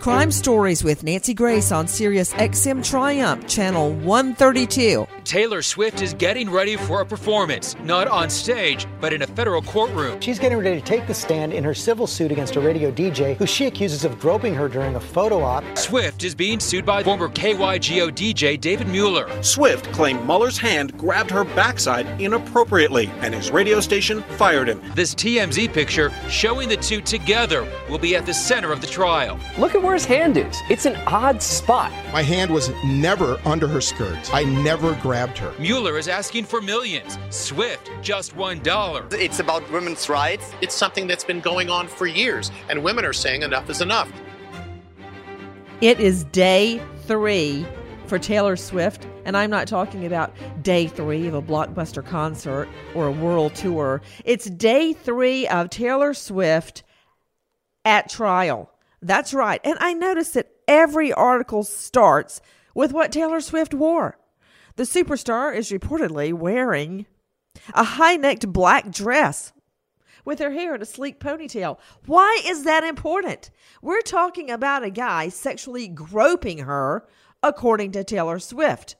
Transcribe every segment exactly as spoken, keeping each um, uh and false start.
Crime Stories with Nancy Grace on Sirius X M Triumph, Channel one thirty-two. Taylor Swift is getting ready for a performance, not on stage, but in a federal courtroom. She's getting ready to take the stand in her civil suit against a radio D J who she accuses of groping her during a photo op. Swift is being sued by former K Y G O D J David Mueller. Swift claimed Mueller's hand grabbed her backside inappropriately, and his radio station fired him. This T M Z picture showing the two together will be at the center of the trial. Look at where his hand is. It's an odd spot. My hand was never under her skirt. I never grabbed her. Mueller is asking for millions. Swift, just one dollar. It's about women's rights. It's something that's been going on for years, and women are saying enough is enough. It is day three for Taylor Swift, and I'm not talking about day three of a blockbuster concert or a world tour. It's day three of Taylor Swift at trial. That's right. And I noticed that every article starts with what Taylor Swift wore. The superstar is reportedly wearing a high-necked black dress with her hair in a sleek ponytail. Why is that important? We're talking about a guy sexually groping her, according to Taylor Swift.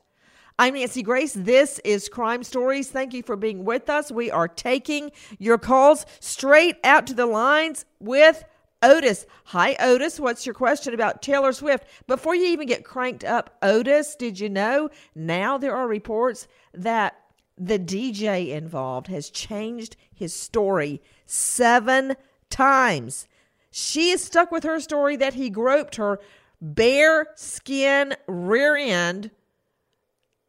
I'm Nancy Grace. This is Crime Stories. Thank you for being with us. We are taking your calls straight out to the lines with Otis. Hi, Otis. What's your question about Taylor Swift? Before you even get cranked up, Otis, did you know now there are reports that the D J involved has changed his story seven times? She is stuck with her story that he groped her bare skin rear end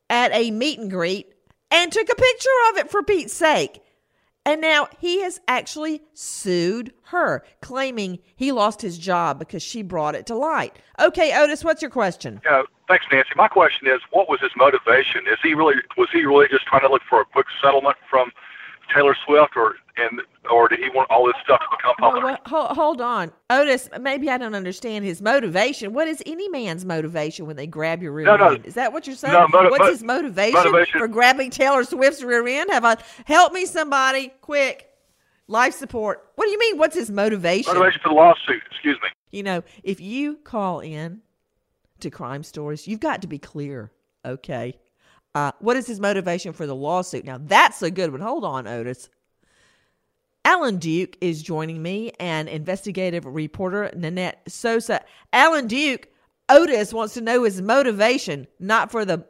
at a meet and greet and took a picture of it, for Pete's sake. And now he has actually sued her, claiming he lost his job because she brought it to light. Okay, Otis, what's your question? Yeah, thanks, Nancy. My question is, what was his motivation? Is he really was he really just trying to look for a quick settlement from Taylor Swift, or and or did he want all this stuff to become public? Well, well, hold, hold on, Otis. Maybe I don't understand his motivation. What is any man's motivation when they grab your rear no, end? No. Is that what you're saying? No, motiv- What's his motivation, motivation for grabbing Taylor Swift's rear end? Have I help me somebody quick? life support. What do you mean? What's his motivation? Motivation for the lawsuit. Excuse me. You know, if you call in to Crime Stories, you've got to be clear. Okay. Uh, what is his motivation for the lawsuit? Now, that's a good one. Hold on, Otis. Alan Duke is joining me, and investigative reporter Nanette Sosa. Alan Duke, Otis wants to know his motivation, not for the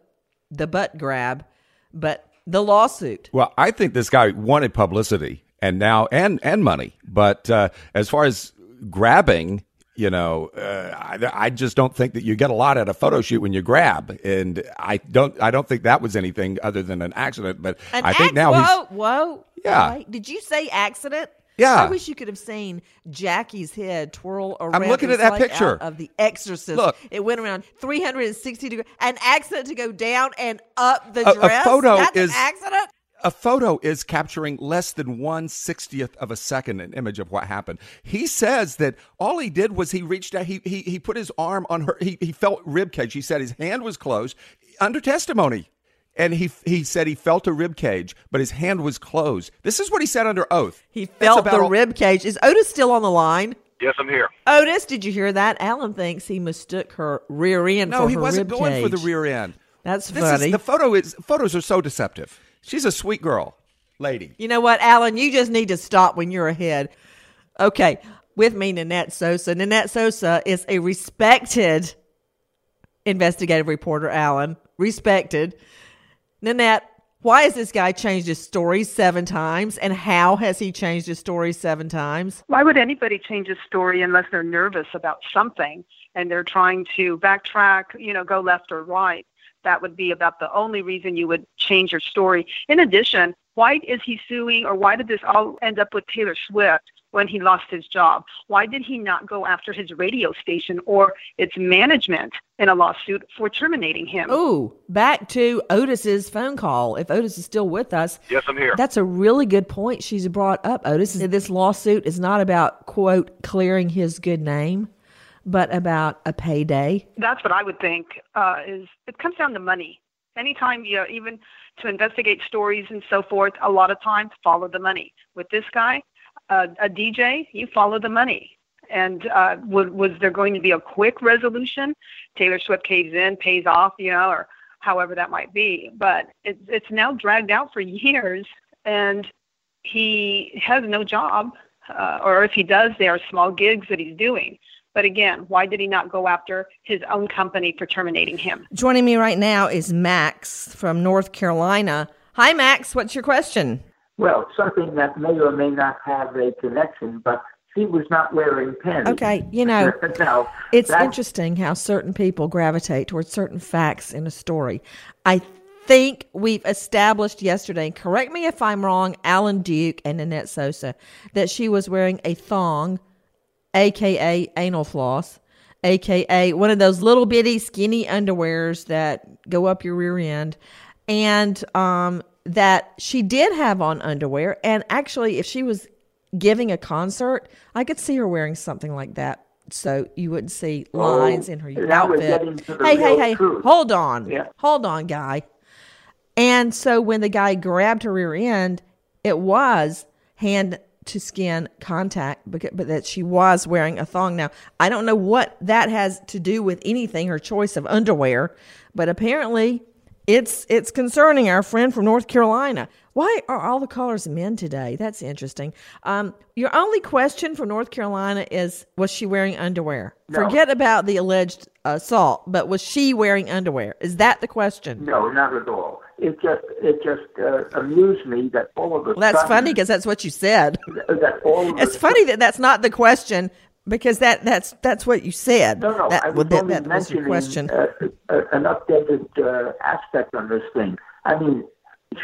the butt grab, but the lawsuit. Well, I think this guy wanted publicity and now and and money. But uh, as far as grabbing, you know, uh, I, I just don't think that you get a lot at a photo shoot when you grab, and I don't. I don't think that was anything other than an accident. But an I think ac- now, whoa, he's, whoa, yeah. Right? Did you say accident? Yeah. I wish you could have seen Jackie's head twirl around. I'm looking at that picture of The Exorcist. Look, it went around three hundred sixty degrees. An accident to go down and up the a, dress. A photo That's is an accident. A photo is capturing less than one sixtieth of a second an image of what happened. He says that all he did was he reached out, he he he put his arm on her, he he felt rib cage. He said his hand was closed under testimony, and he he said he felt a rib cage, but his hand was closed. This is what he said under oath. He felt the all- rib cage. Is Otis still on the line? Yes, I'm here. Otis, did you hear that? Alan thinks he mistook her rear end no, for her rib cage. No, he wasn't going for the rear end. That's this funny. Is, the photo is photos are so deceptive. She's a sweet girl, lady. You know what, Alan? You just need to stop when you're ahead. Okay, with me, Nanette Sosa. Nanette Sosa is a respected investigative reporter, Alan. Respected. Nanette, why has this guy changed his story seven times, and how has he changed his story seven times? Why would anybody change his story unless they're nervous about something and they're trying to backtrack, you know, go left or right? That would be about the only reason you would change your story. In addition, why is he suing, or why did this all end up with Taylor Swift when he lost his job? Why did he not go after his radio station or its management in a lawsuit for terminating him? Ooh, back to Otis's phone call. If Otis is still with us. Yes, I'm here. That's a really good point she's brought up, Otis. This lawsuit is not about, quote, clearing his good name, but about a payday. That's what I would think. Uh, is it comes down to money. Anytime, you know, even to investigate stories and so forth, a lot of times follow the money. With this guy, uh, a D J, you follow the money. And uh, was, was there going to be a quick resolution? Taylor Swift caves in, pays off, you know, or however that might be. But it, it's now dragged out for years, and he has no job. Uh, or if he does, there are small gigs that he's doing. But again, why did he not go after his own company for terminating him? Joining me right now is Max from North Carolina. Hi, Max. What's your question? Well, something that may or may not have a connection, but he was not wearing pins. Okay, you know, no, it's interesting how certain people gravitate towards certain facts in a story. I think we've established yesterday, correct me if I'm wrong, Alan Duke and Nanette Sosa, that she was wearing a thong, A K A anal floss, A K A one of those little bitty skinny underwears that go up your rear end, and um, that she did have on underwear. And actually, if she was giving a concert, I could see her wearing something like that, so you wouldn't see lines oh, in her outfit. Hey, hey, hey, truth. hold on. Yeah. Hold on, guy. And so when the guy grabbed her rear end, it was hand to skin contact, because, but that she was wearing a thong. Now, I don't know what that has to do with anything, her choice of underwear, but apparently it's it's concerning our friend from North Carolina. Why are all the callers men today? That's interesting. Um, your only question from North Carolina is, was she wearing underwear? No. Forget about the alleged assault, but was she wearing underwear? Is that the question? No, not at all. It just it just uh, amused me that all of the. Well, that's sudden, funny because that's what you said. That all of it's funny that that's not the question because that, that's that's what you said. No, no, that, I was that, only that mentioning was question. Uh, uh, an updated uh, aspect on this thing. I mean,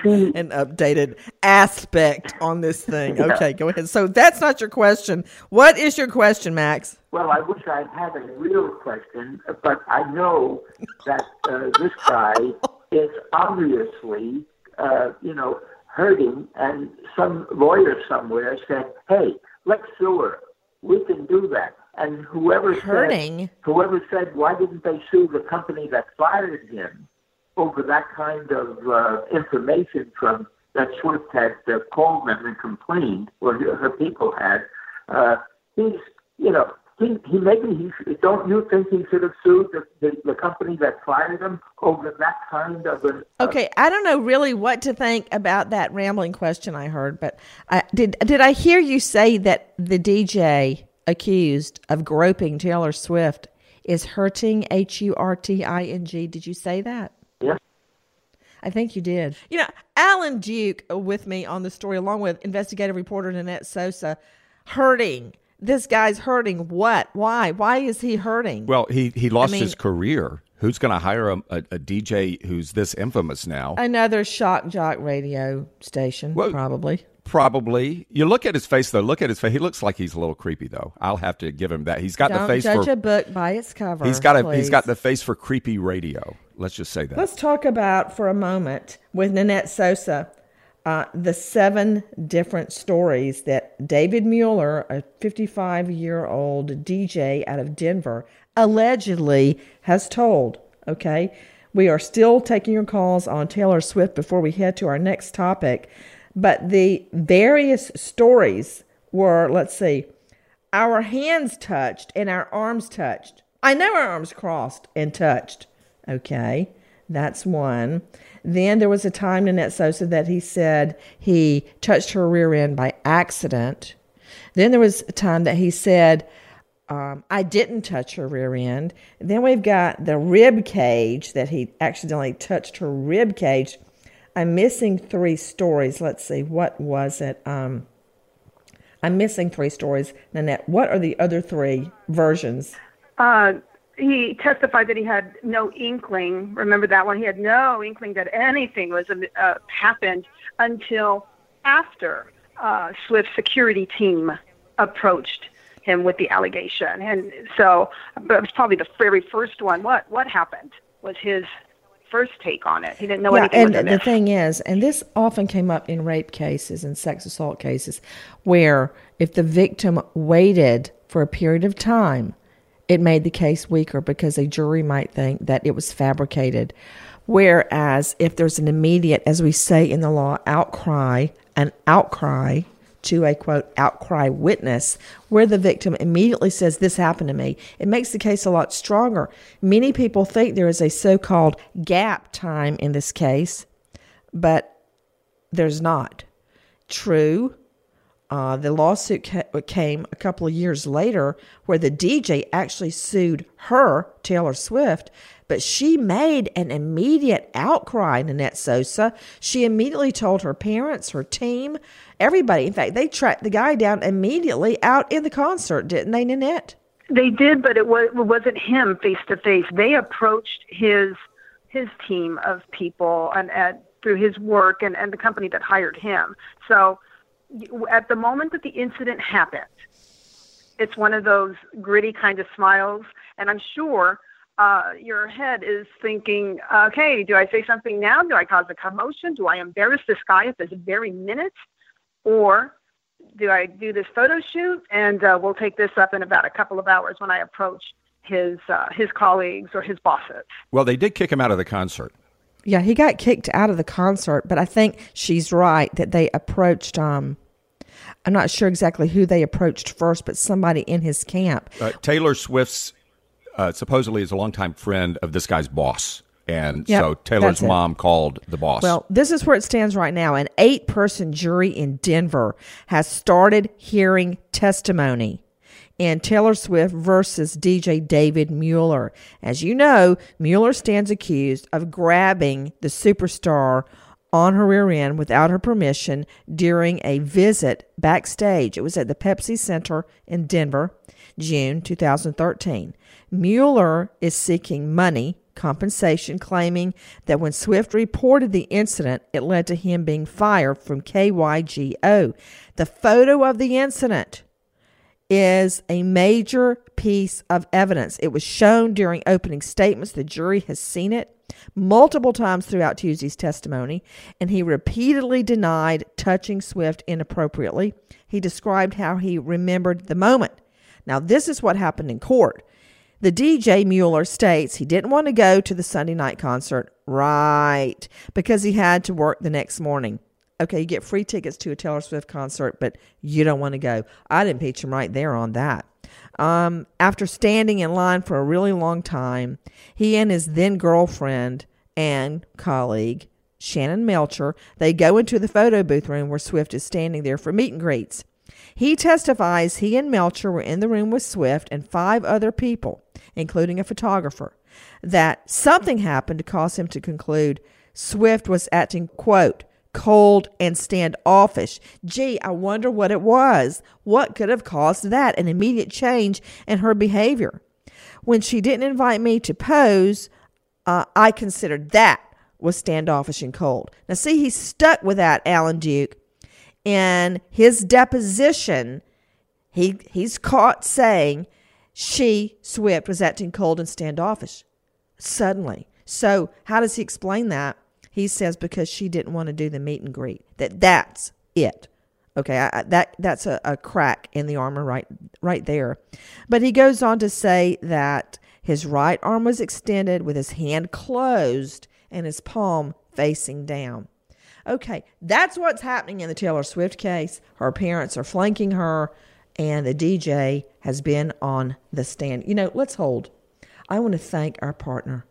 she an updated aspect on this thing. Yeah. Okay, go ahead. So that's not your question. What is your question, Max? Well, I wish I had a real question, but I know that uh, this guy. is obviously, uh, you know, hurting, and some lawyer somewhere said, hey, let's sue her. We can do that. And whoever hurting. said, whoever said, why didn't they sue the company that fired him over that kind of uh, information from that Swift had uh, called them and complained, or her people had, uh, he's, you know, he, he maybe he should, don't you think he should have sued the, the, the company that fired him over that kind of a... Uh, okay, I don't know really what to think about that rambling question I heard, but I, did did I hear you say that the D J accused of groping Taylor Swift is hurting, H U R T I N G? Did you say that? Yes. I think you did. You know, Alan Duke with me on the story, along with investigative reporter Nanette Sosa, hurting... This guy's hurting what? Why? Why is he hurting? Well, he, he lost I mean, his career. Who's going to hire a, a, a D J who's this infamous now? Another shock jock radio station, well, probably. Probably. You look at his face, though. Look at his face. He looks like he's a little creepy, though. I'll have to give him that. He's got Don't the face judge for... judge a book by its cover, he's got a, He's got the face for creepy radio. Let's just say that. Let's talk about, for a moment, with Nanette Sosa, Uh, the seven different stories that David Mueller, a fifty-five-year-old D J out of Denver, allegedly has told, okay? We are still taking your calls on Taylor Swift before we head to our next topic, but the various stories were, let's see, our hands touched and our arms touched. I know our arms crossed and touched, okay? That's one. Then there was a time, Nanette Sosa, that he said he touched her rear end by accident. Then there was a time that he said, um, I didn't touch her rear end. Then we've got the rib cage, that he accidentally touched her rib cage. I'm missing three stories. Let's see, what was it? Um, I'm missing three stories. Nanette, what are the other three versions? Uh He testified that he had no inkling. Remember that one? He had no inkling that anything was uh, happened until after uh, Swift's security team approached him with the allegation. And so, but it was probably the very first one. What what happened was his first take on it. He didn't know yeah, anything. And was the thing is, and this often came up in rape cases and sex assault cases, where if the victim waited for a period of time, it made the case weaker because a jury might think that it was fabricated. Whereas if there's an immediate, as we say in the law, outcry, an outcry to a, quote, outcry witness, where the victim immediately says, this happened to me, it makes the case a lot stronger. Many people think there is a so-called gap time in this case, but there's not. True. Uh, the lawsuit ca- came a couple of years later where the D J actually sued her, Taylor Swift, but she made an immediate outcry, Nanette Sosa. She immediately told her parents, her team, everybody. In fact, they tracked the guy down immediately out in the concert, didn't they, Nanette? They did, but it, was, it wasn't him face-to-face. They approached his his team of people and, and through his work and, and the company that hired him. So... at the moment that the incident happened, it's one of those gritty kind of smiles, and I'm sure uh, your head is thinking, okay, do I say something now? Do I cause a commotion? Do I embarrass this guy at this very minute? Or do I do this photo shoot, and uh, we'll take this up in about a couple of hours when I approach his uh, his colleagues or his bosses? Well, they did kick him out of the concert. Yeah, he got kicked out of the concert, but I think she's right that they approached, um, I'm not sure exactly who they approached first, but somebody in his camp. Uh, Taylor Swift's uh, supposedly is a longtime friend of this guy's boss. And yep, so Taylor's mom called the boss. Well, this is where it stands right now. An eight-person jury in Denver has started hearing testimony and Taylor Swift versus D J David Mueller. As you know, Mueller stands accused of grabbing the superstar on her rear end without her permission during a visit backstage. It was at the Pepsi Center in Denver, June twenty thirteen. Mueller is seeking money compensation, claiming that when Swift reported the incident, it led to him being fired from K Y G O. The photo of the incident is a major piece of evidence. It was shown during opening statements. The jury has seen it multiple times throughout Tuesday's testimony, and he repeatedly denied touching Swift inappropriately. He described how he remembered the moment. Now, this is what happened in court. The D J Mueller states he didn't want to go to the Sunday night concert, right, because he had to work the next morning. okay, you get free tickets to a Taylor Swift concert, but you don't want to go. I'd impeach him right there on that. Um, after standing in line for a really long time, he and his then girlfriend and colleague, Shannon Melcher, they go into the photo booth room where Swift is standing there for meet and greets. He testifies he and Melcher were in the room with Swift and five other people, including a photographer, that something happened to cause him to conclude Swift was acting, quote, cold and standoffish. Gee, I wonder what it was. What could have caused that? An immediate change in her behavior. When she didn't invite me to pose, uh, I considered that was standoffish and cold. Now see, he's stuck with that, Alan Duke. In his deposition, he he's caught saying she, Swift, was acting cold and standoffish suddenly. So how does he explain that? He says because she didn't want to do the meet and greet. That that's it. Okay, I, I, that that's a, a crack in the armor right right there. But he goes on to say that his right arm was extended with his hand closed and his palm facing down. Okay, that's what's happening in the Taylor Swift case. Her parents are flanking her, and the D J has been on the stand. You know, let's hold. I want to thank our partner.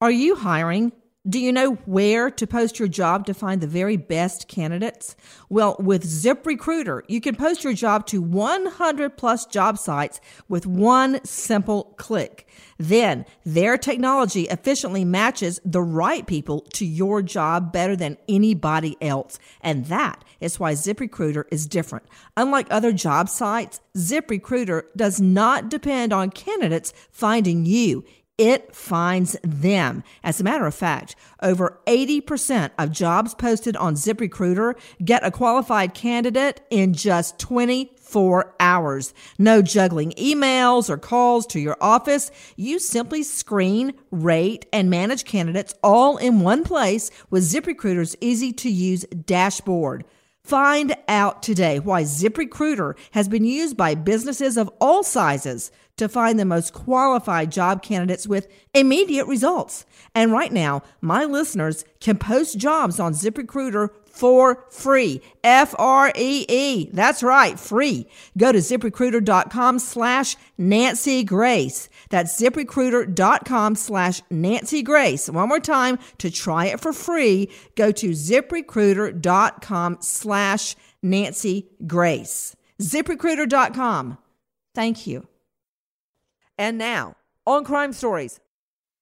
Are you hiring? Do you know where to post your job to find the very best candidates? Well, with ZipRecruiter, you can post your job to one hundred plus job sites with one simple click. Then their technology efficiently matches the right people to your job better than anybody else. And that is why ZipRecruiter is different. Unlike other job sites, ZipRecruiter does not depend on candidates finding you. It finds them. As a matter of fact, over eighty percent of jobs posted on ZipRecruiter get a qualified candidate in just twenty-four hours. No juggling emails or calls to your office. You simply screen, rate, and manage candidates all in one place with ZipRecruiter's easy-to-use dashboard. Find out today why ZipRecruiter has been used by businesses of all sizes to find the most qualified job candidates with immediate results. And right now, my listeners can post jobs on ZipRecruiter for free. F R E E. That's right, free. Go to ZipRecruiter.com slash Nancy Grace. That's ZipRecruiter.com slash Nancy Grace. One more time, to try it for free, go to ZipRecruiter.com slash Nancy Grace. ZipRecruiter dot com. Thank you. And now, on Crime Stories.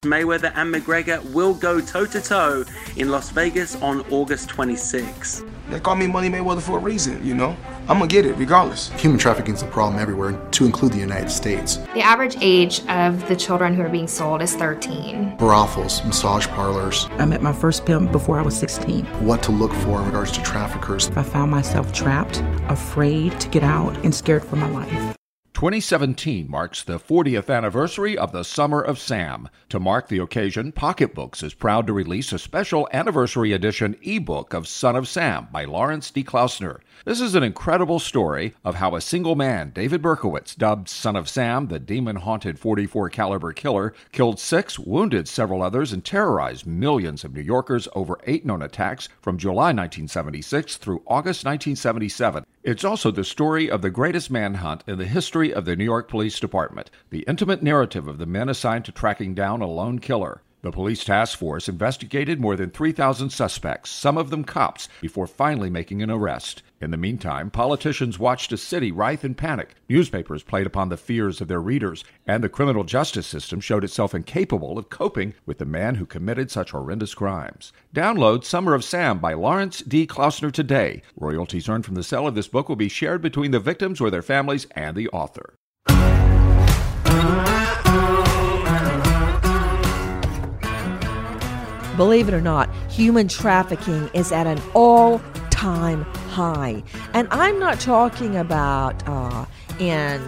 Mayweather and McGregor will go toe-to-toe in Las Vegas on August twenty-sixth. They call me Money Mayweather for a reason, you know? I'm gonna get it, regardless. Human trafficking is a problem everywhere, to include the United States. The average age of the children who are being sold is thirteen. Brothels, massage parlors. I met my first pimp before I was sixteen. What to look for in regards to traffickers. I found myself trapped, afraid to get out, and scared for my life. twenty seventeen marks the fortieth anniversary of the Summer of Sam. To mark the occasion, Pocketbooks is proud to release a special anniversary edition ebook of Son of Sam by Lawrence D. Klausner. This is an incredible story of how a single man, David Berkowitz, dubbed Son of Sam, the demon-haunted forty-four caliber killer, killed six, wounded several others, and terrorized millions of New Yorkers over eight known attacks from July nineteen seventy-six through August nineteen seventy-seven. It's also the story of the greatest manhunt in the history of the New York Police Department, the intimate narrative of the men assigned to tracking down a lone killer. The police task force investigated more than three thousand suspects, some of them cops, before finally making an arrest. In the meantime, politicians watched a city writhe in panic. Newspapers played upon the fears of their readers, and the criminal justice system showed itself incapable of coping with the man who committed such horrendous crimes. Download Summer of Sam by Lawrence D. Klausner today. Royalties earned from the sale of this book will be shared between the victims or their families and the author. Believe it or not, human trafficking is at an all-time high. And I'm not talking about uh, in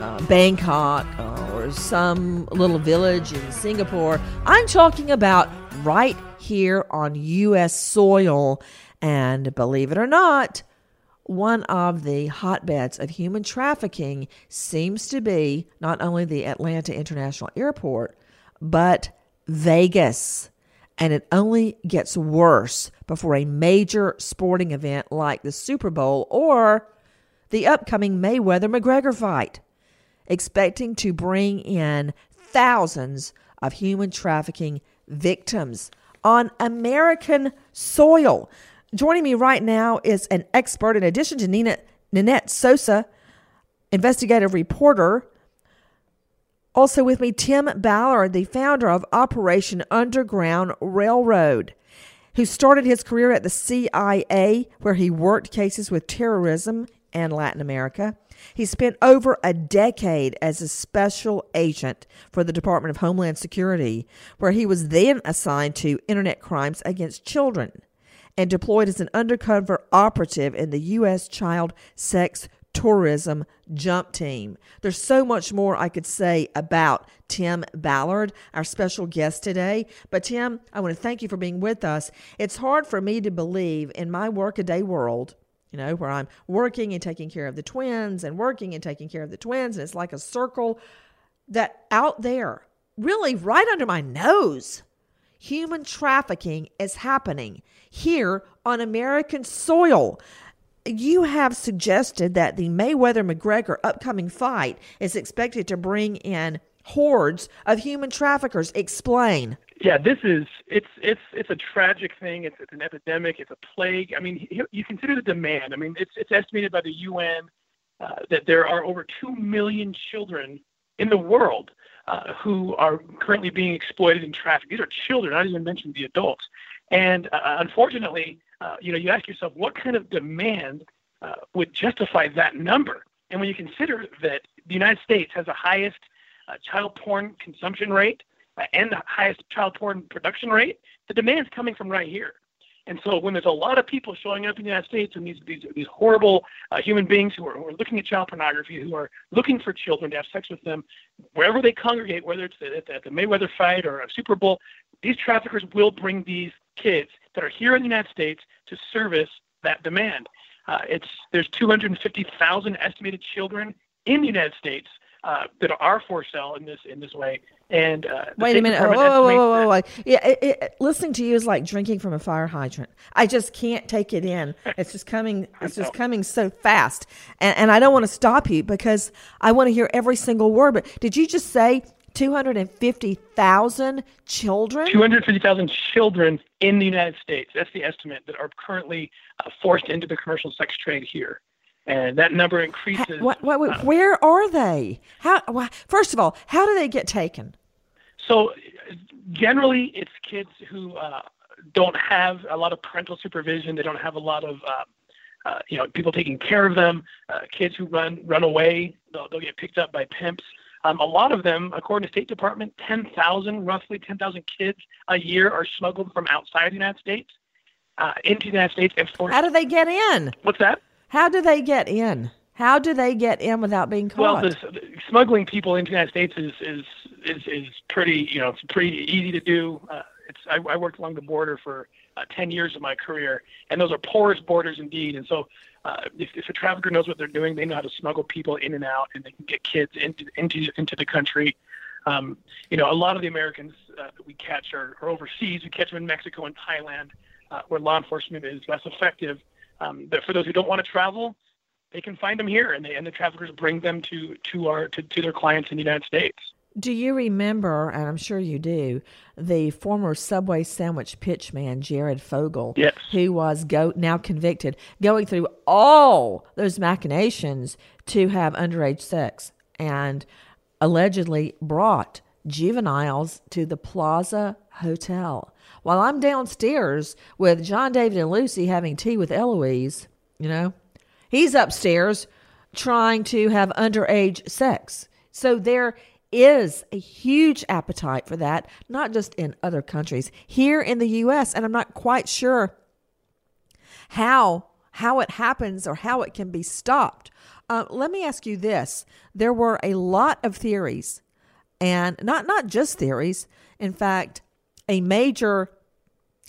uh, Bangkok uh, or some little village in Singapore. I'm talking about right here on U S soil. And believe it or not, one of the hotbeds of human trafficking seems to be not only the Atlanta International Airport, but Vegas. and it only gets worse before a major sporting event like the Super Bowl or the upcoming Mayweather-McGregor fight, expecting to bring in thousands of human trafficking victims on American soil. Joining me right now is an expert, in addition to Nina, Nanette Sosa, investigative reporter. Also with me, Tim Ballard, the founder of Operation Underground Railroad, who started his career at the C I A, where he worked cases with terrorism and Latin America. He spent over a decade as a special agent for the Department of Homeland Security, where he was then assigned to internet crimes against children and deployed as an undercover operative in the U S child sex tourism jump team. There's so much more I could say about Tim Ballard, our special guest today. But Tim, I want to thank you for being with us. It's hard for me to believe in my workaday world, you know, where I'm working and taking care of the twins and working and taking care of the twins. And it's like a circle that out there, really right under my nose, human trafficking is happening here on American soil. You have suggested that the Mayweather-McGregor upcoming fight is expected to bring in hordes of human traffickers. Explain. Yeah, this is, it's it's it's a tragic thing. It's, it's an epidemic. It's a plague. I mean, you consider the demand. I mean, it's it's estimated by the U N uh, that there are over two million children in the world uh, who are currently being exploited and trafficked. These are children. I didn't even mention the adults. And uh, unfortunately, uh, you know, you ask yourself, what kind of demand uh, would justify that number? And when you consider that the United States has the highest uh, child porn consumption rate, and the highest child porn production rate, the demand's coming from right here. And so when there's a lot of people showing up in the United States and these these, these horrible uh, human beings who are, who are looking at child pornography, who are looking for children to have sex with them, wherever they congregate, whether it's at the, at the Mayweather fight or a Super Bowl, these traffickers will bring these kids that are here in the United States to service that demand. Uh, it's there's two hundred fifty thousand estimated children in the United States Uh, that are for sale in this in this way. And uh, wait a minute, whoa, whoa, whoa, whoa, whoa! Yeah, it, it, listening to you is like drinking from a fire hydrant. I just can't take it in. It's just coming. It's just coming so fast, and, and I don't want to stop you because I want to hear every single word. But did you just say two hundred and fifty thousand children? Two hundred fifty thousand children in the United States. That's the estimate that are currently uh, forced into the commercial sex trade here. And that number increases. What, what, what, uh, where are they? How? Why, first of all, how do they get taken? So generally, it's kids who uh, don't have a lot of parental supervision. They don't have a lot of, uh, uh, you know, people taking care of them. Uh, kids who run run away, they'll, they'll get picked up by pimps. Um, a lot of them, according to State Department, ten thousand, roughly ten thousand kids a year are smuggled from outside the United States uh, into the United States. And forced. How do they get in? What's that? How do they get in? How do they get in without being caught? Well, this, smuggling people into the United States is is is, is pretty, you know, it's pretty easy to do. Uh, it's I, I worked along the border for uh, ten years of my career, and those are porous borders indeed. And so, uh, if, if a trafficker knows what they're doing, they know how to smuggle people in and out, and they can get kids into into into the country. Um, you know, a lot of the Americans uh, that we catch are, are overseas. We catch them in Mexico and Thailand, uh, where law enforcement is less effective. Um, but for those who don't want to travel, they can find them here, and, they, and the traffickers bring them to to our to, to their clients in the United States. Do you remember, and I'm sure you do, the former Subway sandwich pitch man, Jared Fogle, yes. who was go, now convicted, going through all those machinations to have underage sex and allegedly brought juveniles to the Plaza Hotel? While I'm downstairs with John, David, and Lucy having tea with Eloise, you know, he's upstairs trying to have underage sex. So there is a huge appetite for that, not just in other countries, here in the U S, and I'm not quite sure how how it happens or how it can be stopped. Uh, let me ask you this. There were a lot of theories, and not, not just theories. In fact, a major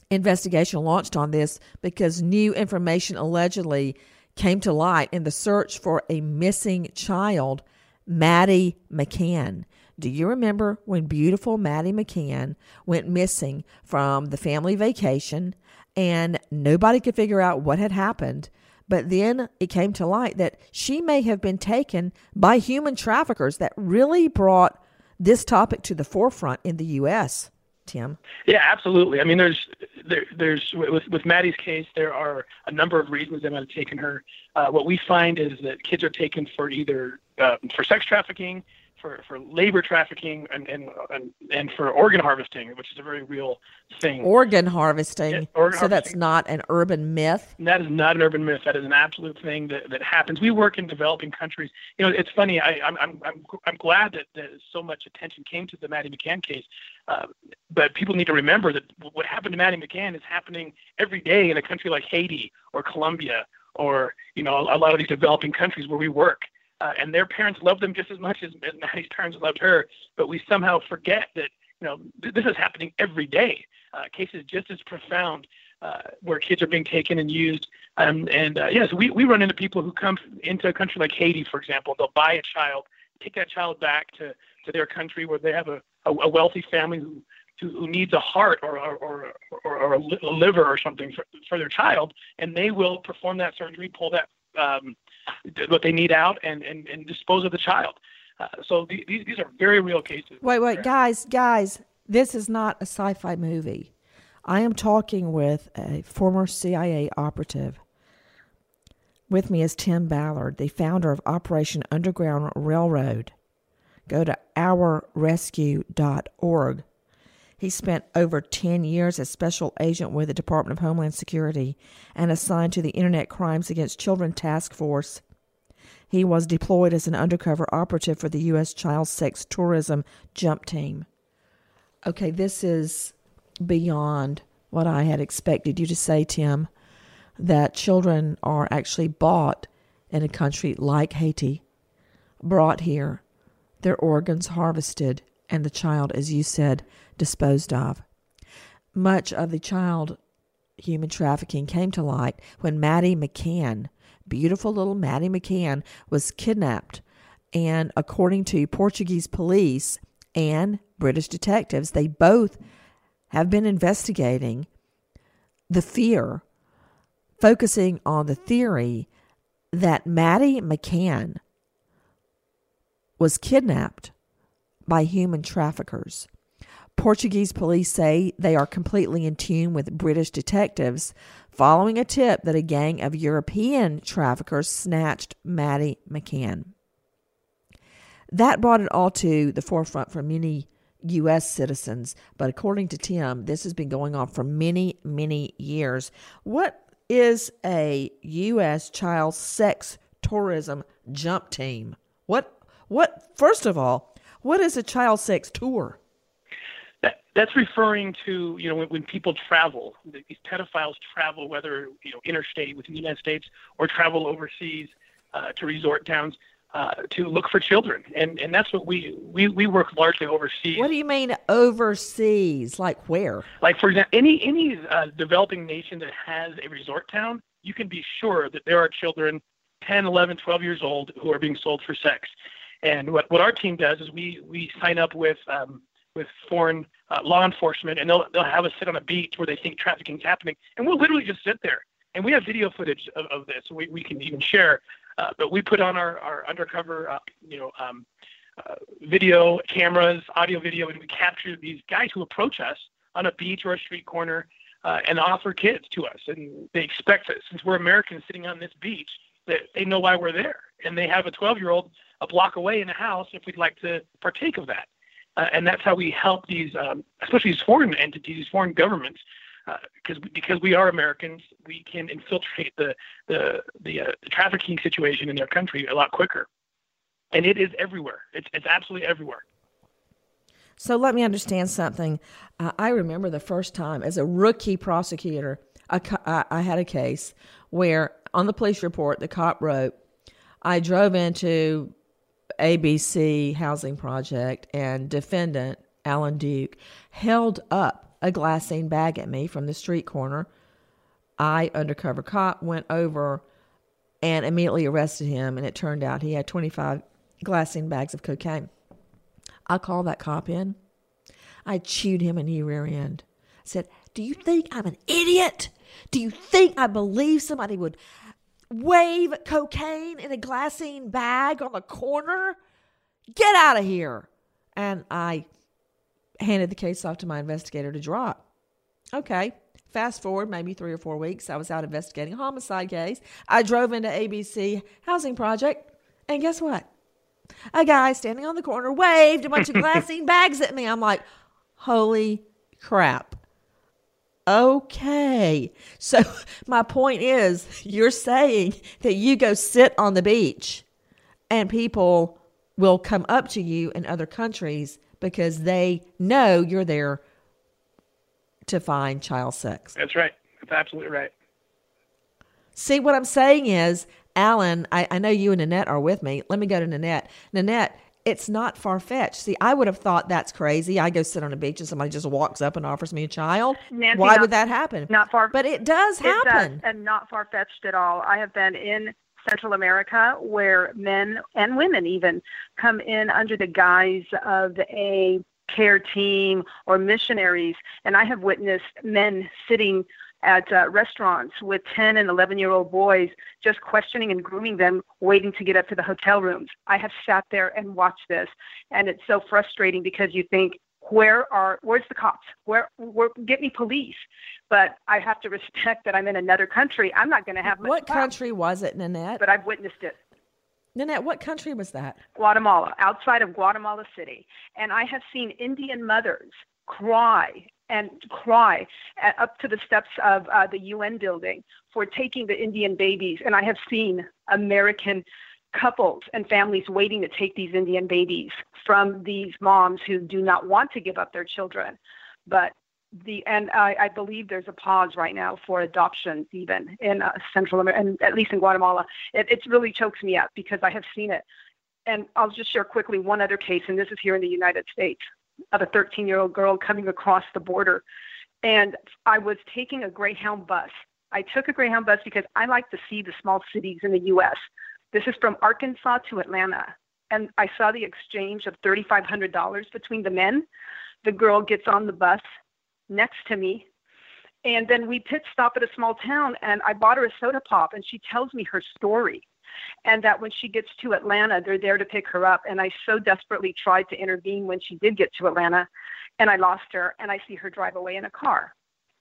investigation launched on this because new information allegedly came to light in the search for a missing child, Maddie McCann. do you remember when beautiful Maddie McCann went missing from the family vacation and nobody could figure out what had happened? But then it came to light that she may have been taken by human traffickers. That really brought this topic to the forefront in the U S, Tim. Yeah, absolutely. I mean, there's, there, there's with, with Maddie's case, there are a number of reasons they might have taken her. Uh, what we find is that kids are taken for either uh, for sex trafficking, for, for labor trafficking, and, and and and for organ harvesting, which is a very real thing. Organ harvesting. Yeah, organ so harvesting. That's not an urban myth? That is not an urban myth. That is an absolute thing that, that happens. We work in developing countries. You know, it's funny. I, I'm, I'm, I'm, I'm glad that, that so much attention came to the Maddie McCann case. Uh, but people need to remember that what happened to Maddie McCann is happening every day in a country like Haiti or Colombia or, you know, a, a lot of these developing countries where we work. Uh, and their parents love them just as much as Maddie's parents loved her, but we somehow forget that, you know, th- this is happening every day. Uh, cases just as profound uh, where kids are being taken and used. Um, and uh, yes, yeah, so we, we run into people who come into a country like Haiti, for example. They'll buy a child, take that child back to, to their country where they have a, a, a wealthy family who, who needs a heart or or, or, or, or a liver or something for, for their child, and they will perform that surgery, pull that Um, what they need out and, and, and dispose of the child. Uh, so the, these these are very real cases. Wait, wait, guys, guys, this is not a sci-fi movie. I am talking with a former C I A operative. With me is Tim Ballard, the founder of Operation Underground Railroad. Go to our rescue dot org. He spent over ten years as special agent with the Department of Homeland Security and assigned to the Internet Crimes Against Children Task Force. He was deployed as an undercover operative for the U S Child Sex Tourism Jump Team. Okay, this is beyond what I had expected you to say, Tim, that children are actually bought in a country like Haiti, brought here, their organs harvested, and the child, as you said, disposed of. Much of the child human trafficking came to light when Maddie McCann, beautiful little Maddie McCann, was kidnapped. And according to Portuguese police and British detectives, they both have been investigating the fear, focusing on the theory that Maddie McCann was kidnapped by human traffickers. Portuguese police say they are completely in tune with British detectives following a tip that a gang of European traffickers snatched Maddie McCann. That brought it all to the forefront for many U S citizens, but according to Tim, this has been going on for many, many years. What is a U S child sex tourism jump team? What, what, first of all, what is a child sex tour? That, that's referring to, you know, when, when people travel, these pedophiles travel, whether, you know, interstate within the United States or travel overseas uh, to resort towns uh, to look for children. And and that's what we, we, we work largely overseas. What do you mean overseas? Like where? Like, for example, any, any uh, developing nation that has a resort town, you can be sure that there are children ten, eleven, twelve years old who are being sold for sex. And what, what our team does is we, we sign up with um, with foreign uh, law enforcement, and they'll they'll have us sit on a beach where they think trafficking is happening, and we'll literally just sit there. And we have video footage of, of this, so we, we can even share. Uh, but we put on our, our undercover, uh, you know, um, uh, video cameras, audio video, and we capture these guys who approach us on a beach or a street corner uh, and offer kids to us. And they expect that since we're Americans sitting on this beach, that they know why we're there, and they have a twelve-year-old a block away in a house if we'd like to partake of that. Uh, and that's how we help these, um, especially these foreign entities, these foreign governments, because uh, because we are Americans, we can infiltrate the the the, uh, the trafficking situation in their country a lot quicker. And it is everywhere. It's it's absolutely everywhere. So let me understand something. Uh, I remember the first time as a rookie prosecutor, I, I, I had a case where on the police report, the cop wrote, I drove into A B C Housing Project and defendant Alan Duke held up a glassine bag at me from the street corner. I, undercover cop, went over and immediately arrested him, and it turned out he had twenty-five glassine bags of cocaine. I called that cop in. I chewed him and he rear-ended. I said, do you think I'm an idiot? Do you think I believe somebody would wave cocaine in a glassine bag on the corner? Get out of here. And I handed the case off to my investigator to drop. Okay. Fast forward maybe three or four weeks. I was out investigating a homicide case. I drove into A B C Housing Project. And guess what? A guy standing on the corner waved a bunch of glassine bags at me. I'm like, holy crap. Okay. So my point is, you're saying that you go sit on the beach and people will come up to you in other countries because they know you're there to find child sex. That's right. That's absolutely right. See, what I'm saying is, Alan, I, I know you and Nanette are with me. Let me go to Nanette. Nanette, it's not far-fetched. See, I would have thought that's crazy. I go sit on a beach and somebody just walks up and offers me a child. Nancy, Why not, would that happen? Not far, but it does happen. It does, and not far-fetched at all. I have been in Central America where men and women even come in under the guise of a care team or missionaries. And I have witnessed men sitting at uh, restaurants with ten and eleven-year-old boys, just questioning and grooming them, waiting to get up to the hotel rooms. I have sat there and watched this, and it's so frustrating because you think, where are, where's the cops? Where, where, get me police. But I have to respect that I'm in another country. I'm not going to have much. What country was it, Nanette? But I've witnessed it. Nanette, what country was that? Guatemala, outside of Guatemala City. And I have seen Indian mothers cry and cry up to the steps of uh, the U N building for taking the Indian babies. And I have seen American couples and families waiting to take these Indian babies from these moms who do not want to give up their children. But the and I, I believe there's a pause right now for adoptions, even in uh, Central America, and at least in Guatemala. It, it really chokes me up because I have seen it. And I'll just share quickly one other case, and this is here in the United States, of a thirteen-year-old girl coming across the border. And I was taking a Greyhound bus. I took a Greyhound bus because I like to see the small cities in the U S. This is from Arkansas to Atlanta. And I saw the exchange of three thousand five hundred dollars between the men. The girl gets on the bus next to me. And then we pit stop at a small town, and I bought her a soda pop, and she tells me her story. And that when she gets to Atlanta, they're there to pick her up. And I so desperately tried to intervene when she did get to Atlanta, and I lost her, and I see her drive away in a car.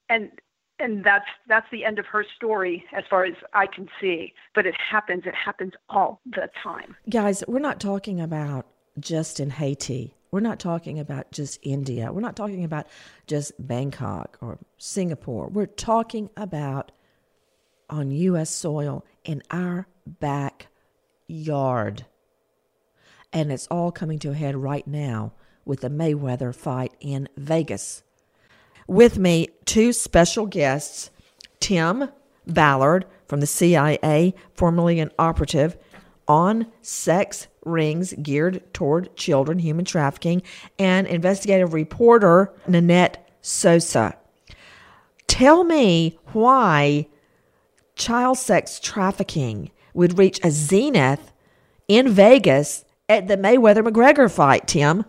And and that's that's the end of her story as far as I can see. But it happens. It happens all the time. Guys, we're not talking about just in Haiti. We're not talking about just India. We're not talking about just Bangkok or Singapore. We're talking about on U S soil in our backyard. And it's all coming to a head right now with the Mayweather fight in Vegas. With me, two special guests, Tim Ballard from the C I A, formerly an operative on sex rings geared toward children, human trafficking, and investigative reporter Nanette Sosa. Tell me why child sex trafficking would reach a zenith in Vegas at the Mayweather-McGregor fight, Tim.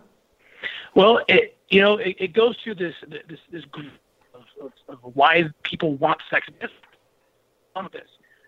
Well, it, you know, it, it goes through this this, this group of, of, of why people want sex. Some of this,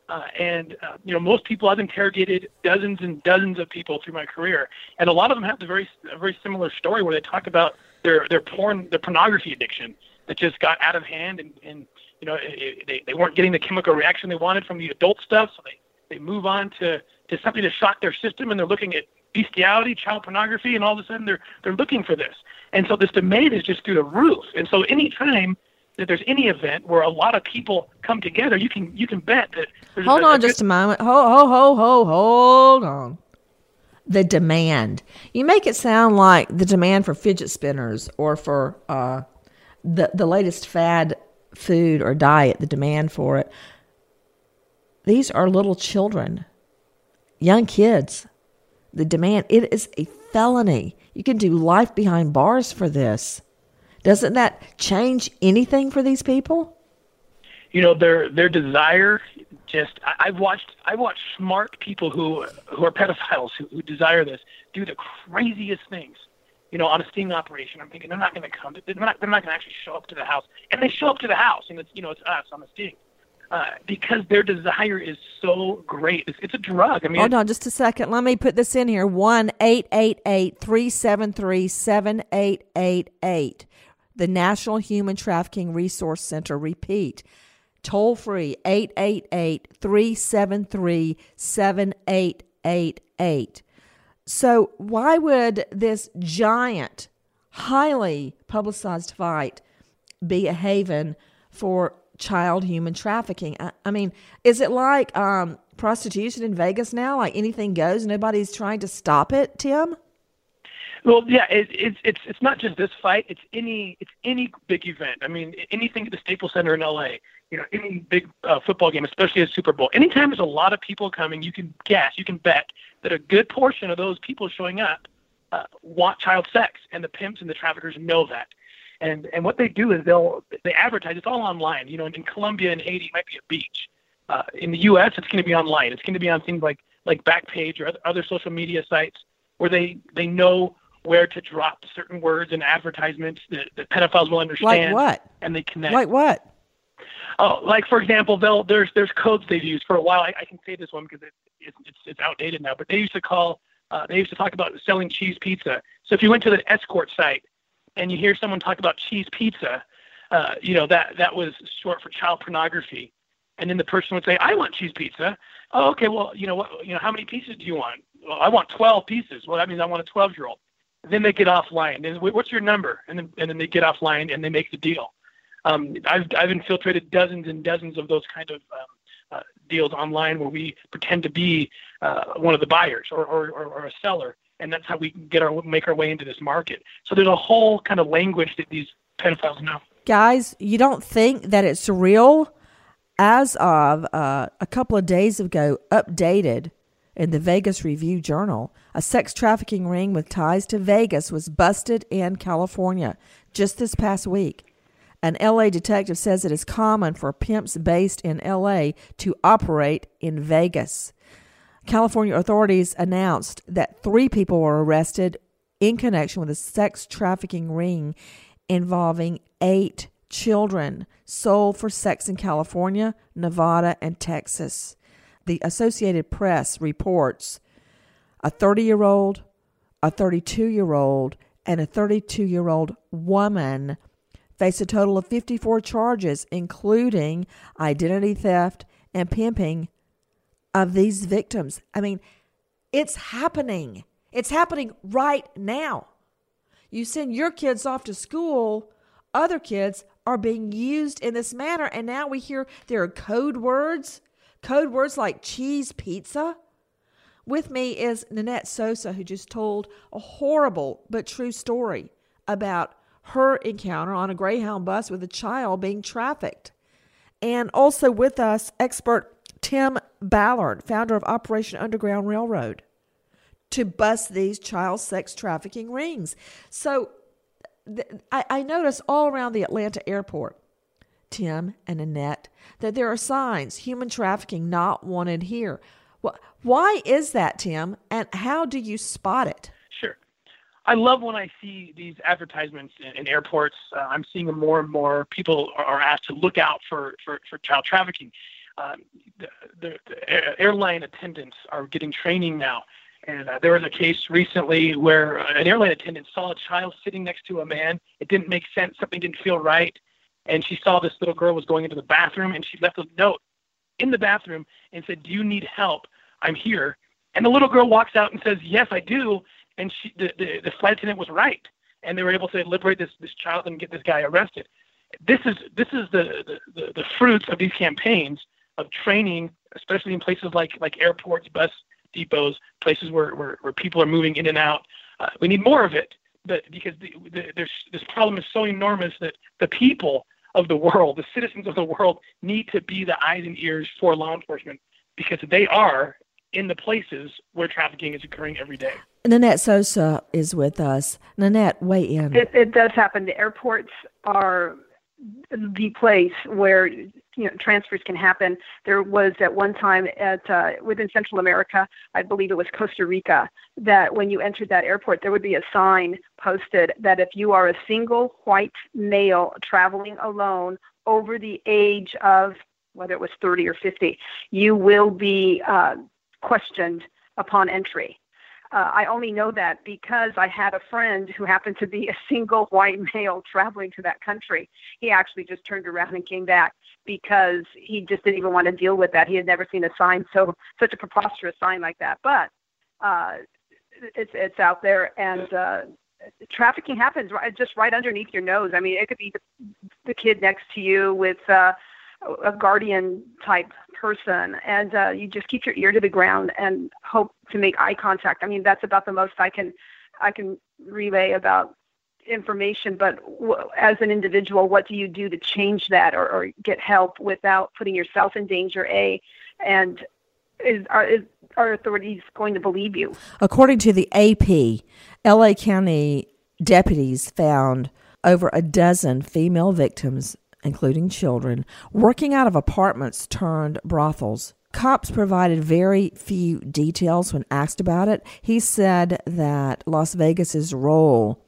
uh, and uh, you know, most people I've interrogated dozens and dozens of people through my career, and a lot of them have the very a very similar story where they talk about their their porn, their pornography addiction that just got out of hand, and, and you know, it, they they weren't getting the chemical reaction they wanted from the adult stuff, so they. They move on to, to something to shock their system, and they're looking at bestiality, child pornography, and all of a sudden they're they're looking for this. And so this demand is just through the roof. And so any time that there's any event where a lot of people come together, you can you can bet that. There's hold a, on, a just good- a moment. Ho ho ho ho hold on. The demand. You make it sound like the demand for fidget spinners or for uh, the the latest fad food or diet. The demand for it. These are little children, young kids. The demand, it is a felony. You can do life behind bars for this. Doesn't that change anything for these people? You know, their their desire just, I, I've watched I watched smart people who who are pedophiles, who, who desire this, do the craziest things. you know, on a sting operation. I'm thinking they're not going to come. They're not, they're not going to actually show up to the house. And they show up to the house, and it's, you know, it's us on a sting. Uh, because their desire is so great. It's, it's a drug. I mean, hold on just a second. Let me put this in here. one eight eight eight, three seven three, seven eight eight eight. The National Human Trafficking Resource Center. Repeat. Toll free, eight eight eight, three seven three, seven eight eight eight. So why would this giant, highly publicized fight be a haven for child human trafficking? I, I mean, is it like um, prostitution in Vegas now? Like anything goes, nobody's trying to stop it, Tim? Well, yeah, it, it's it's it's not just this fight. It's any it's any big event. I mean, anything at the Staples Center in L A, you know, any big uh, football game, especially a Super Bowl. Anytime there's a lot of people coming, you can guess, you can bet that a good portion of those people showing up uh, want child sex, and the pimps and the traffickers know that. And and what they do is they'll they advertise. It's all online. You know, in, in Colombia and Haiti, it might be a beach. Uh, in the U S, it's going to be online. It's going to be on things like like Backpage or other, other social media sites where they, they know where to drop certain words and advertisements that, that pedophiles will understand. Like what? And they connect. Like what? Oh, like for example, they'll there's there's codes they've used for a while. I, I can say this one because it, it, it's it's outdated now. But they used to call uh, they used to talk about selling cheese pizza. So if you went to the escort site and you hear someone talk about cheese pizza, uh, you know, that, that was short for child pornography. And then the person would say, I want cheese pizza. Oh, okay, well, you know, what, you know, how many pieces do you want? Well, I want twelve pieces. Well, that means I want a twelve-year-old. And then they get offline. Then, what's your number? And then, and then they get offline and they make the deal. Um, I've, I've infiltrated dozens and dozens of those kind of um, uh, deals online where we pretend to be uh, one of the buyers or, or, or, or a seller. And that's how we can get our make our way into this market. So there's a whole kind of language that these pedophiles know. Guys, you don't think that it's real? As of uh, a couple of days ago, updated in the Vegas Review-Journal, a sex trafficking ring with ties to Vegas was busted in California just this past week. An L A detective says it is common for pimps based in L A to operate in Vegas. California authorities announced that three people were arrested in connection with a sex trafficking ring involving eight children sold for sex in California, Nevada, and Texas. The Associated Press reports a thirty-year-old, a thirty-two-year-old, and a thirty-two-year-old woman face a total of fifty-four charges, including identity theft and pimping of these victims. I mean, it's happening. It's happening right now. You send your kids off to school, other kids are being used in this manner, and now we hear there are code words, code words like cheese pizza. With me is Nanette Sosa, who just told a horrible but true story about her encounter on a Greyhound bus with a child being trafficked. And also with us, expert Tim Ballard, founder of Operation Underground Railroad, to bust these child sex trafficking rings. So th- I, I notice all around the Atlanta airport, Tim and Annette, that there are signs, human trafficking not wanted here. Well, why is that, Tim, and how do you spot it? Sure. I love when I see these advertisements in, in airports. Uh, I'm seeing them more and more. People are, are asked to look out for, for, for child trafficking. Um, the, the, the airline attendants are getting training now. And uh, there was a case recently where an airline attendant saw a child sitting next to a man. It didn't make sense. Something didn't feel right. And she saw this little girl was going into the bathroom, and she left a note in the bathroom and said, do you need help? I'm here. And the little girl walks out and says, yes, I do. And she, the, the, the flight attendant was right. And they were able to liberate this, this child and get this guy arrested. This is, this is the, the, the, the fruits of these campaigns of training, especially in places like like airports, bus depots, places where where, where people are moving in and out. Uh, we need more of it, but because the, the, there's, this problem is so enormous that the people of the world, the citizens of the world, need to be the eyes and ears for law enforcement because they are in the places where trafficking is occurring every day. Nanette Sosa is with us. Nanette, weigh in. It, it does happen. The airports are the place where, you know, transfers can happen. There was at one time at uh, within Central America, I believe it was Costa Rica, that when you entered that airport, there would be a sign posted that if you are a single white male traveling alone over the age of, whether it was thirty or fifty, you will be uh, questioned upon entry. Uh, I only know that because I had a friend who happened to be a single white male traveling to that country. He actually just turned around and came back because he just didn't even want to deal with that. He had never seen a sign, so such a preposterous sign like that. But uh, it's it's out there, and uh, trafficking happens right, just right underneath your nose. I mean, it could be the, the kid next to you with uh, a guardian type person, and uh, you just keep your ear to the ground and hope to make eye contact. I mean, that's about the most I can, I can relay about information, but w- as an individual, what do you do to change that or, or get help without putting yourself in danger, A, and is, are, is, are authorities going to believe you? According to the A P, L A County deputies found over a dozen female victims, including children, working out of apartments turned brothels. Cops provided very few details when asked about it. He said that Las Vegas's role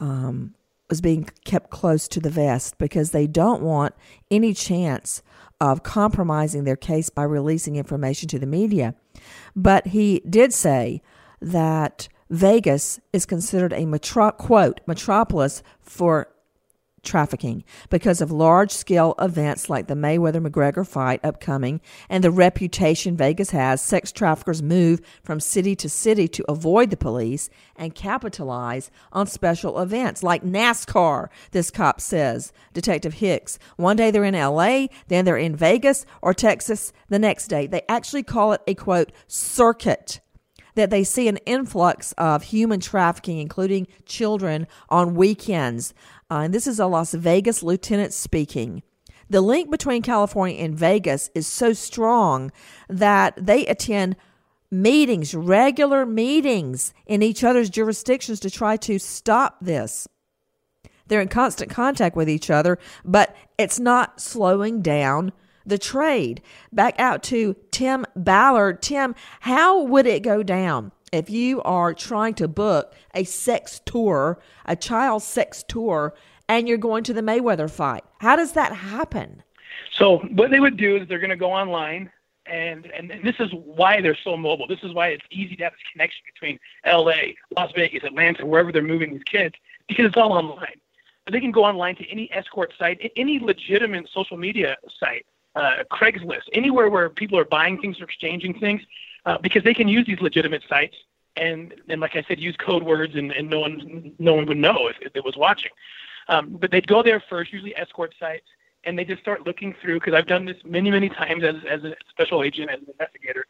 um, was being kept close to the vest because they don't want any chance of compromising their case by releasing information to the media. But he did say that Vegas is considered a metro- quote, metropolis for trafficking because of large-scale events like the Mayweather-McGregor fight upcoming and the reputation Vegas has. Sex traffickers move from city to city to avoid the police and capitalize on special events like NASCAR, this cop says, Detective Hicks. One day they're in L A, then they're in Vegas or Texas the next day. They actually call it a, quote, circuit, that they see an influx of human trafficking, including children, on weekends. Uh, and this is a Las Vegas lieutenant speaking. The link between California and Vegas is so strong that they attend meetings, regular meetings in each other's jurisdictions to try to stop this. They're in constant contact with each other, but it's not slowing down the trade. Back out to Tim Ballard. Tim, how would it go down if you are trying to book a sex tour, a child sex tour, and you're going to the Mayweather fight? How does that happen? So what they would do is they're going to go online, and, and, and this is why they're so mobile. This is why it's easy to have this connection between L A, Las Vegas, Atlanta, wherever they're moving these kids, because it's all online. But they can go online to any escort site, any legitimate social media site, Uh, Craigslist, anywhere where people are buying things or exchanging things, uh, because they can use these legitimate sites and, and like I said, use code words and, and no one no one would know if, if it was watching. Um, but they'd go there first, usually escort sites, and they just start looking through, because I've done this many, many times as, as a special agent, as an investigator,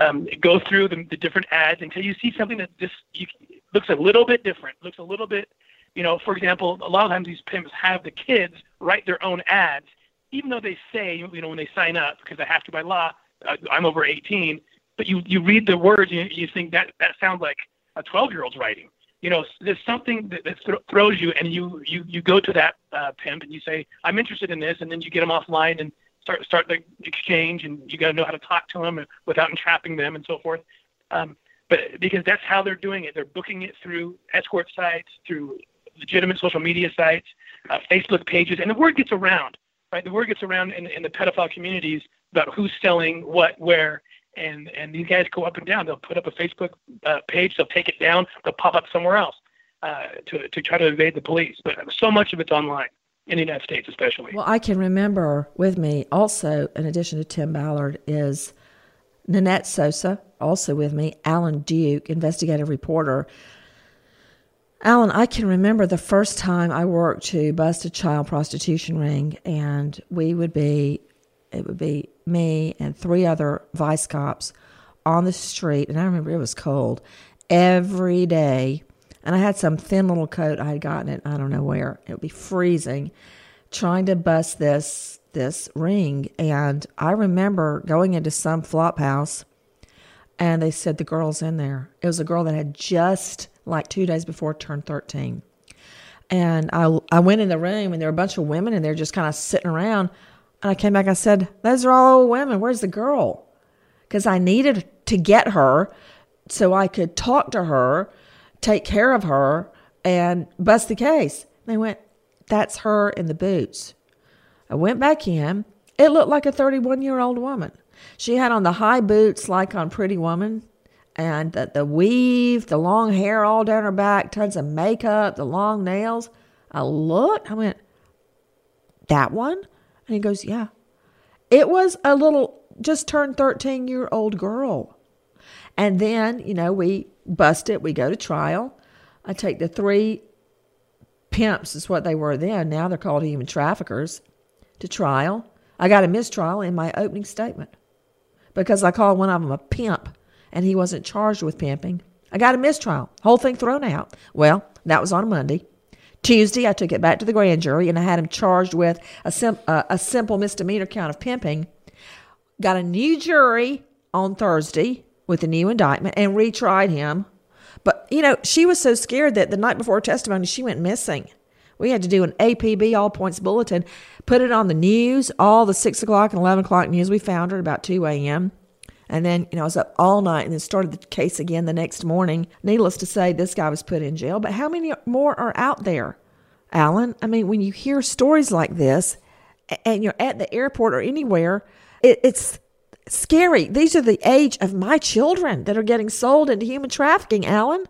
um, go through the, the different ads until you see something that just you, looks a little bit different, looks a little bit, you know, for example, a lot of times these pimps have the kids write their own ads, even though they say, you know, when they sign up, because I have to by law, uh, I'm over eighteen, but you, you read the words and you, you think that, that sounds like a twelve-year-old's writing. You know, there's something that, that th- throws you, and you, you, you go to that uh, pimp and you say, I'm interested in this, and then you get them offline and start start the exchange, and you got to know how to talk to them without entrapping them and so forth. Um, but because that's how they're doing it. They're booking it through escort sites, through legitimate social media sites, uh, Facebook pages, and the word gets around. Right, the word gets around in, in the pedophile communities about who's selling what, where, and, and these guys go up and down. They'll put up a Facebook uh, page, they'll take it down, they'll pop up somewhere else uh, to to try to evade the police. But so much of it's online, in the United States especially. Well, I can remember with me also, in addition to Tim Ballard, is Nanette Sosa, also with me, Alan Duke, investigative reporter. Alan, I can remember the first time I worked to bust a child prostitution ring, and we would be, it would be me and three other vice cops on the street, and I remember it was cold, every day, and I had some thin little coat I had gotten it, I don't know where, it would be freezing, trying to bust this, this ring, and I remember going into some flop house, and they said the girl's in there. It was a girl that had just, like two days before, turned thirteen. And I I went in the room, and there were a bunch of women, and they're just kind of sitting around. And I came back, I said, those are all old women. Where's the girl? Because I needed to get her so I could talk to her, take care of her, and bust the case. And they went, that's her in the boots. I went back in. It looked like a thirty-one-year-old woman. She had on the high boots like on Pretty Woman, and the, the weave, the long hair all down her back, tons of makeup, the long nails. I looked, I went, that one? And he goes, yeah. It was a little, just turned thirteen-year-old girl. And then, you know, we bust it. We go to trial. I take the three pimps, is what they were then. Now they're called human traffickers, to trial. I got a mistrial in my opening statement because I called one of them a pimp, and he wasn't charged with pimping. I got a mistrial, whole thing thrown out. Well, that was on a Monday. Tuesday, I took it back to the grand jury, and I had him charged with a, sim- uh, a simple misdemeanor count of pimping. Got a new jury on Thursday with a new indictment and retried him. But, you know, she was so scared that the night before her testimony, she went missing. We had to do an A P B, all points bulletin, put it on the news, all the six o'clock and eleven o'clock news. We found her at about two a.m. And then, you know, I was up all night and then started the case again the next morning. Needless to say, this guy was put in jail. But how many more are out there, Alan? I mean, when you hear stories like this and you're at the airport or anywhere, it, it's scary. These are the age of my children that are getting sold into human trafficking, Alan.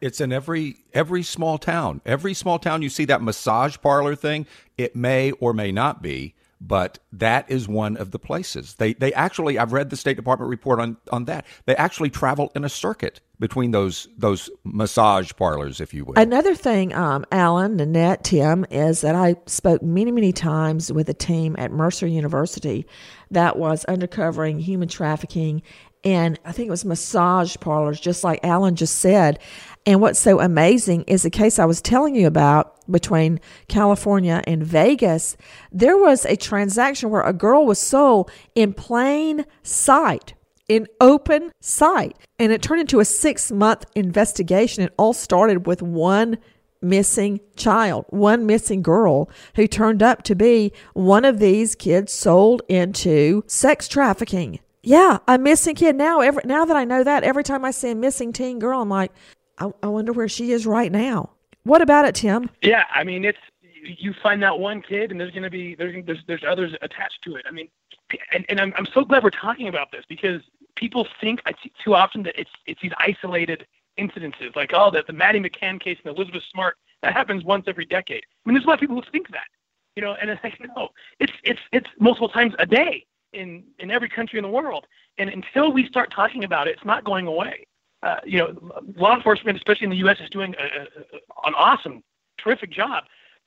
It's in every every small town. Every small town you see that massage parlor thing, it may or may not be, but that is one of the places. They they actually, I've read the State Department report on, on that. They actually travel in a circuit between those those massage parlors, if you will. Another thing, um, Alan, Nanette, Tim, is that I spoke many, many times with a team at Mercer University that was uncovering human trafficking, and I think it was massage parlors, just like Alan just said. And what's so amazing is the case I was telling you about between California and Vegas. There was a transaction where a girl was sold in plain sight, in open sight. And it turned into a six-month investigation. It all started with one missing child, one missing girl who turned up to be one of these kids sold into sex trafficking. Yeah, a missing kid. Now every, now that I know that, every time I see a missing teen girl, I'm like, I, I wonder where she is right now. What about it, Tim? Yeah, I mean, it's you find that one kid, and there's going to be there's, there's there's others attached to it. I mean, and, and I'm I'm so glad we're talking about this because people think too often that it's it's these isolated incidences, like oh, that the Maddie McCann case and Elizabeth Smart that happens once every decade. I mean, there's a lot of people who think that, you know, and it's like no, it's it's it's multiple times a day in in every country in the world, and until we start talking about it, it's not going away. Uh, you know, law enforcement, especially in the U S, is doing a, a, an awesome, terrific job,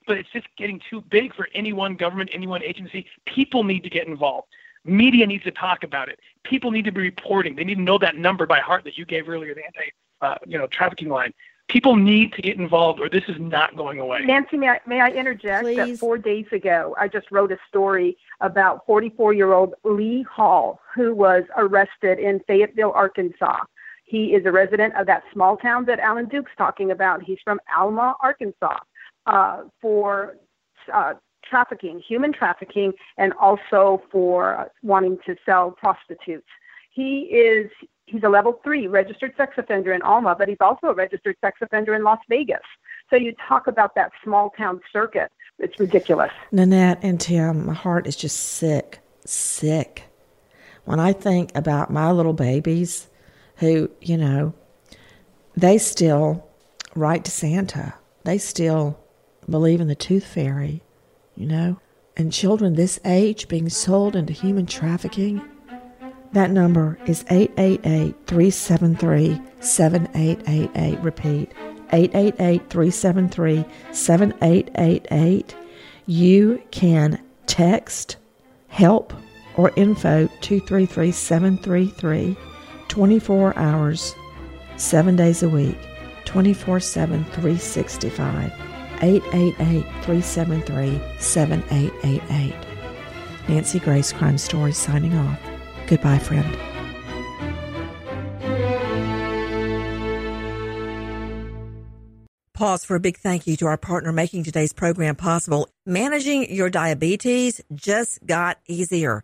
but it's just getting too big for any one government, any one agency. People need to get involved. Media needs to talk about it. People need to be reporting. They need to know that number by heart that you gave earlier, the anti, uh, you know, trafficking line. People need to get involved, or this is not going away. Nancy, may I, may I interject? Please. That four days ago, I just wrote a story about forty-four-year-old Lee Hall, who was arrested in Fayetteville, Arkansas. He is a resident of that small town that Alan Duke's talking about. He's from Alma, Arkansas, uh, for uh, trafficking, human trafficking, and also for wanting to sell prostitutes. He is he's a level three registered sex offender in Alma, but he's also a registered sex offender in Las Vegas. So you talk about that small town circuit. It's ridiculous. Nanette and Tim, my heart is just sick, sick. When I think about my little babies who, you know, they still write to Santa. They still believe in the tooth fairy, you know. And children this age being sold into human trafficking, that number is eight eight eight, three seven three, seven eight eight eight. Repeat, eight eight eight, three seven three, seven eight eight eight. You can text HELP or info two three three, seven three three. twenty-four hours, seven days a week, twenty-four seven, three sixty-five, eight eight eight, three seven three, seven eight eight eight. Nancy Grace, Crime Stories, signing off. Goodbye, friend. pause for a big thank you to our partner making today's program possible. Managing your diabetes just got easier.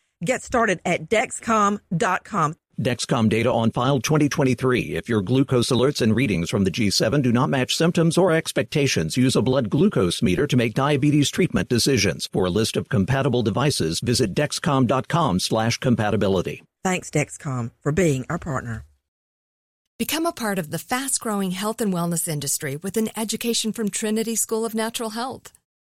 Get started at Dexcom dot com. Dexcom data on file twenty twenty-three. If your glucose alerts and readings from the G seven do not match symptoms or expectations, use a blood glucose meter to make diabetes treatment decisions. For a list of compatible devices, visit Dexcom dot com slash compatibility. Thanks, Dexcom, for being our partner. Become a part of the fast-growing health and wellness industry with an education from Trinity School of Natural Health.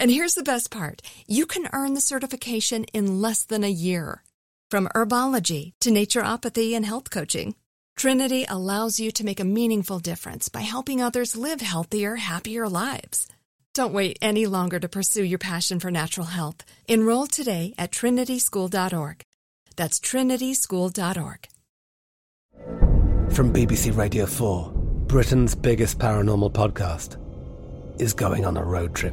And here's the best part. You can earn the certification in less than a year. From herbology to naturopathy and health coaching, Trinity allows you to make a meaningful difference by helping others live healthier, happier lives. Don't wait any longer to pursue your passion for natural health. Enroll today at trinity school dot org. That's trinity school dot org. From B B C Radio four, Britain's biggest paranormal podcast is going on a road trip.